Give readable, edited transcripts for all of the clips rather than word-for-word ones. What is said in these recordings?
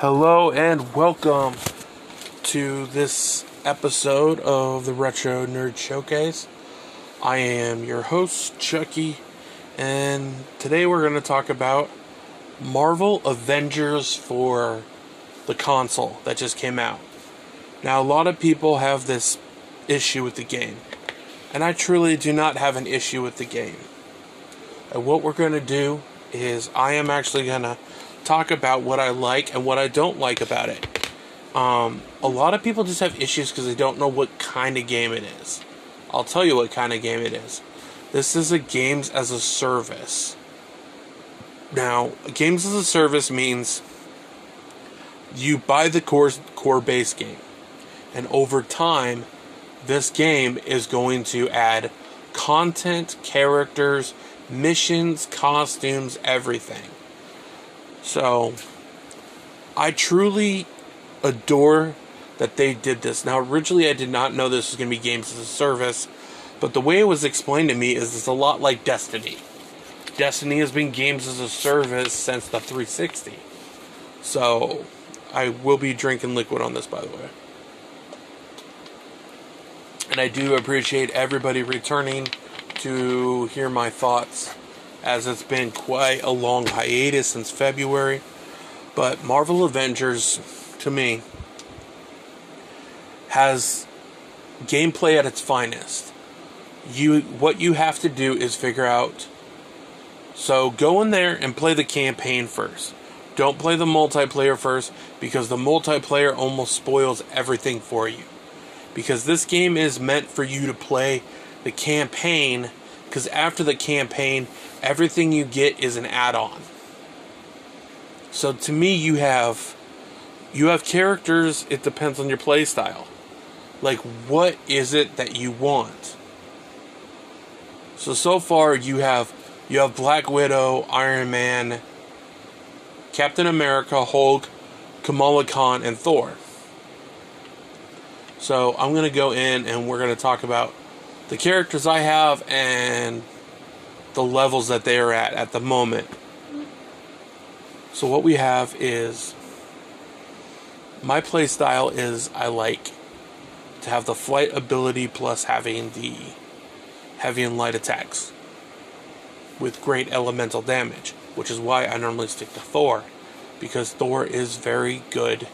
Hello and welcome to this episode of the Retro Nerd Showcase. I am your host, Chucky, and today we're going to talk about Marvel Avengers for the console that just came out. Now, a lot of people have this issue with the game, and I truly do not have an issue with the game. And what we're going to do is I am actually going to talk about what I like and what I don't like about it. A lot of people just have issues because they don't know what kind of game it is. I'll tell you what kind of game it is. This is a games as a service. Now, games as a service means you buy the core base game, and over time, this game is going to add content, characters, missions, costumes, everything. So, I truly adore that they did this. Now, originally I did not know this was going to be games as a service, but the way it was explained to me is it's a lot like Destiny. Destiny has been games as a service since the 360. So, I will be drinking liquid on this, by the way. And I do appreciate everybody returning to hear my thoughts, as it's been quite a long hiatus since February. But Marvel Avengers, to me, has gameplay at its finest. What you have to do is figure out. So go in there and play the campaign first. Don't play the multiplayer first, because the multiplayer almost spoils everything for you. Because this game is meant for you to play the campaign, because after the campaign, everything you get is an add-on. So to me, you have characters. It depends on your playstyle. Like, what is it that you want? So far, you have Black Widow, Iron Man, Captain America, Hulk, Kamala Khan, and Thor. So I'm going to go in and we're going to talk about the characters I have and the levels that they are at the moment. So what we have is, my play style is I like to have the flight ability plus having the heavy and light attacks with great elemental damage, which is why I normally stick to Thor, because Thor is very good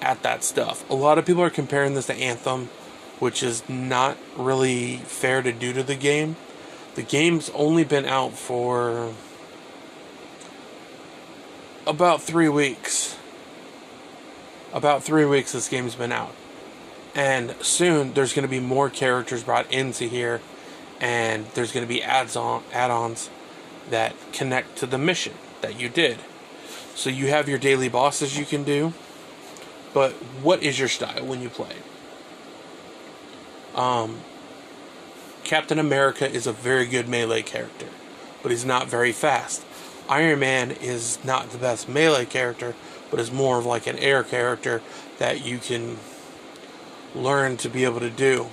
at that stuff. A lot of people are comparing this to Anthem, which is not really fair to do to the game. The game's only been out for about 3 weeks. About 3 weeks this game's been out. And soon there's going to be more characters brought into here. And there's going to be add-ons that connect to the mission that you did. So you have your daily bosses you can do. But what is your style when you play? Captain America is a very good melee character, but he's not very fast. Iron Man is not the best melee character, but is more of like an air character that you can learn to be able to do.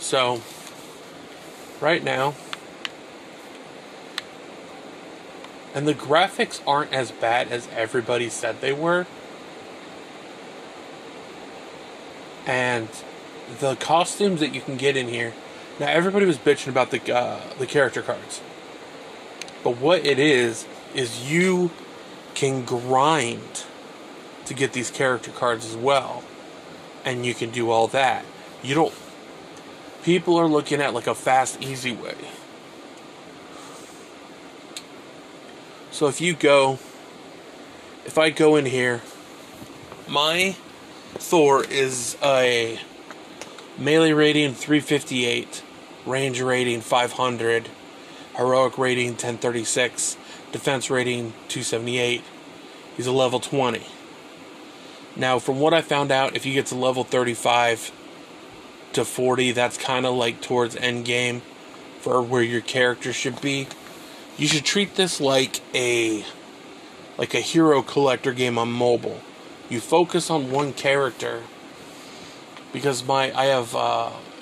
So, right now, and the graphics aren't as bad as everybody said they were, and the costumes that you can get in here. Now, everybody was bitching about the character cards. But what it is you can grind to get these character cards as well. And you can do all that. You don't... People are looking at like a fast, easy way. So if you go... If I go in here... My Thor is a... melee rating 358, range rating 500, heroic rating 1036, defense rating 278. He's a level 20. Now, from what I found out, if you get to level 35 to 40, that's kind of like towards end game for where your character should be. You should treat this like a hero collector game on mobile. You focus on one character. Because I have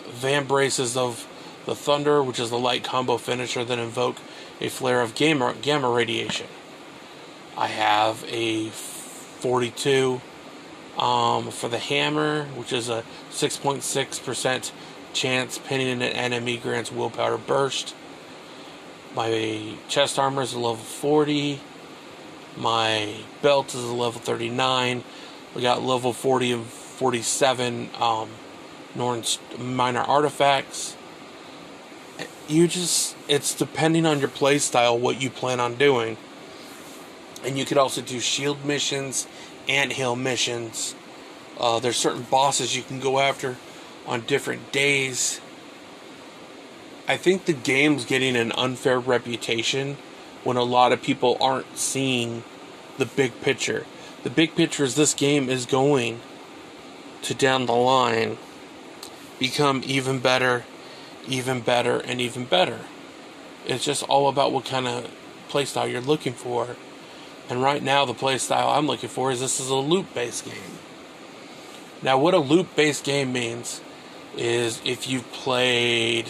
Van Braces of the Thunder, which is the light combo finisher that invoke a flare of gamma radiation. I have a 42 for the hammer, which is a 6.6% chance pinning an enemy grants willpower burst. My chest armor is a level 40. My belt is a level 39. We got level 40 and 47 minor artifacts. You just, it's depending on your playstyle what you plan on doing. And you could also do shield missions, anthill missions. There's certain bosses you can go after on different days. I think the game's getting an unfair reputation when a lot of people aren't seeing the big picture. The big picture is this game is going to, down the line, become even better, and even better. It's just all about what kind of playstyle you're looking for. And right now, the playstyle I'm looking for is this is a loot-based game. Now, what a loot-based game means is if you've played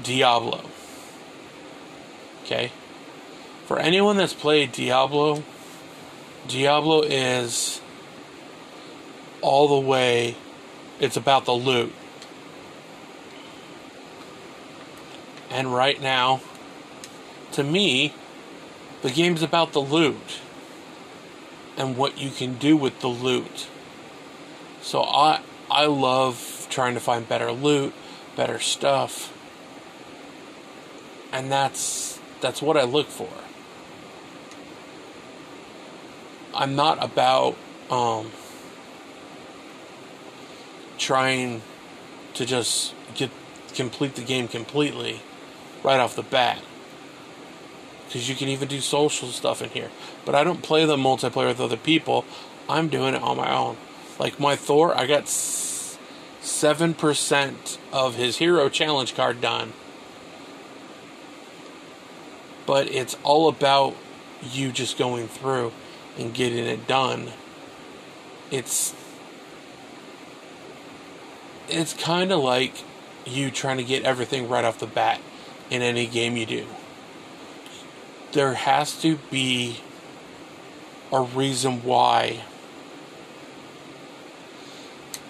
Diablo. Okay? For anyone that's played Diablo, Diablo is all the way, it's about the loot. And right now, to me, the game's about the loot and what you can do with the loot. So I love trying to find better loot, better stuff. And that's what I look for. I'm not about trying to just complete the game completely right off the bat. Because you can even do social stuff in here. But I don't play the multiplayer with other people. I'm doing it on my own. Like my Thor, I got 7% of his hero challenge card done. But it's all about you just going through and getting it done. It's kind of like you trying to get everything right off the bat in any game you do. There has to be a reason why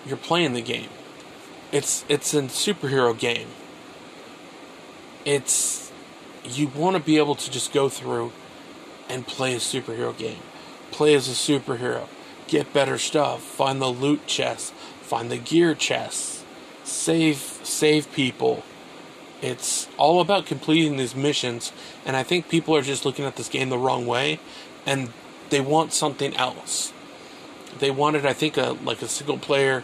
you're playing the game. It's a superhero game. You want to be able to just go through and play a superhero game. Play as a superhero. Get better stuff. Find the loot chests. Find the gear chests. Save people. It's all about completing these missions, and I think people are just looking at this game the wrong way, and they want something else. They wanted, I think, a single-player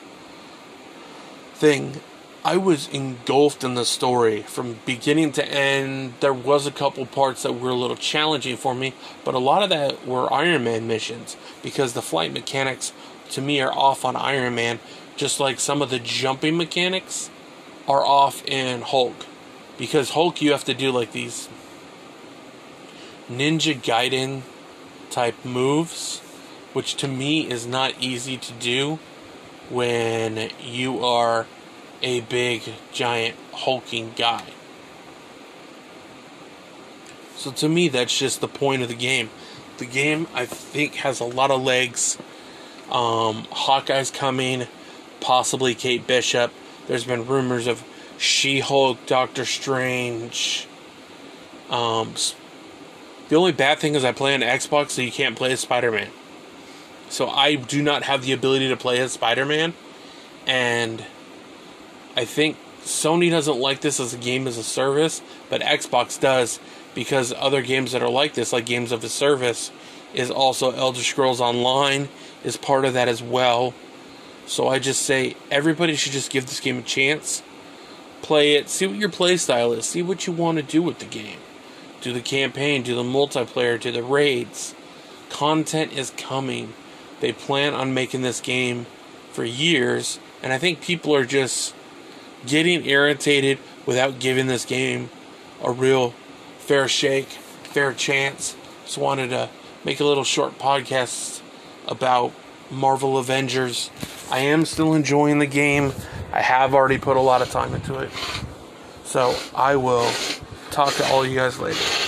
thing. I was engulfed in the story from beginning to end. There was a couple parts that were a little challenging for me, but a lot of that were Iron Man missions, because the flight mechanics, to me, are off on Iron Man, just like some of the jumping mechanics are off in Hulk. Because Hulk, you have to do like these Ninja Gaiden type moves, which to me is not easy to do when you are a big, giant, hulking guy. So to me, that's just the point of the game. The game, I think, has a lot of legs. Hawkeye's coming, possibly Kate Bishop. There's been rumors of She-Hulk, Doctor Strange. The only bad thing is I play on Xbox, so you can't play as Spider-Man. So I do not have the ability to play as Spider-Man. And I think Sony doesn't like this as a game as a service, but Xbox does, because other games that are like this, like games of a service, is also Elder Scrolls Online is part of that as well. So I just say everybody should just give this game a chance. Play it, see what your playstyle is, see what you want to do with the game. Do the campaign, do the multiplayer, do the raids. Content is coming. They plan on making this game for years, and I think people are just getting irritated without giving this game a real fair shake, fair chance. Just wanted to make a little short podcast about Marvel Avengers. I am still enjoying the game. I have already put a lot of time into it. So I will talk to all you guys later.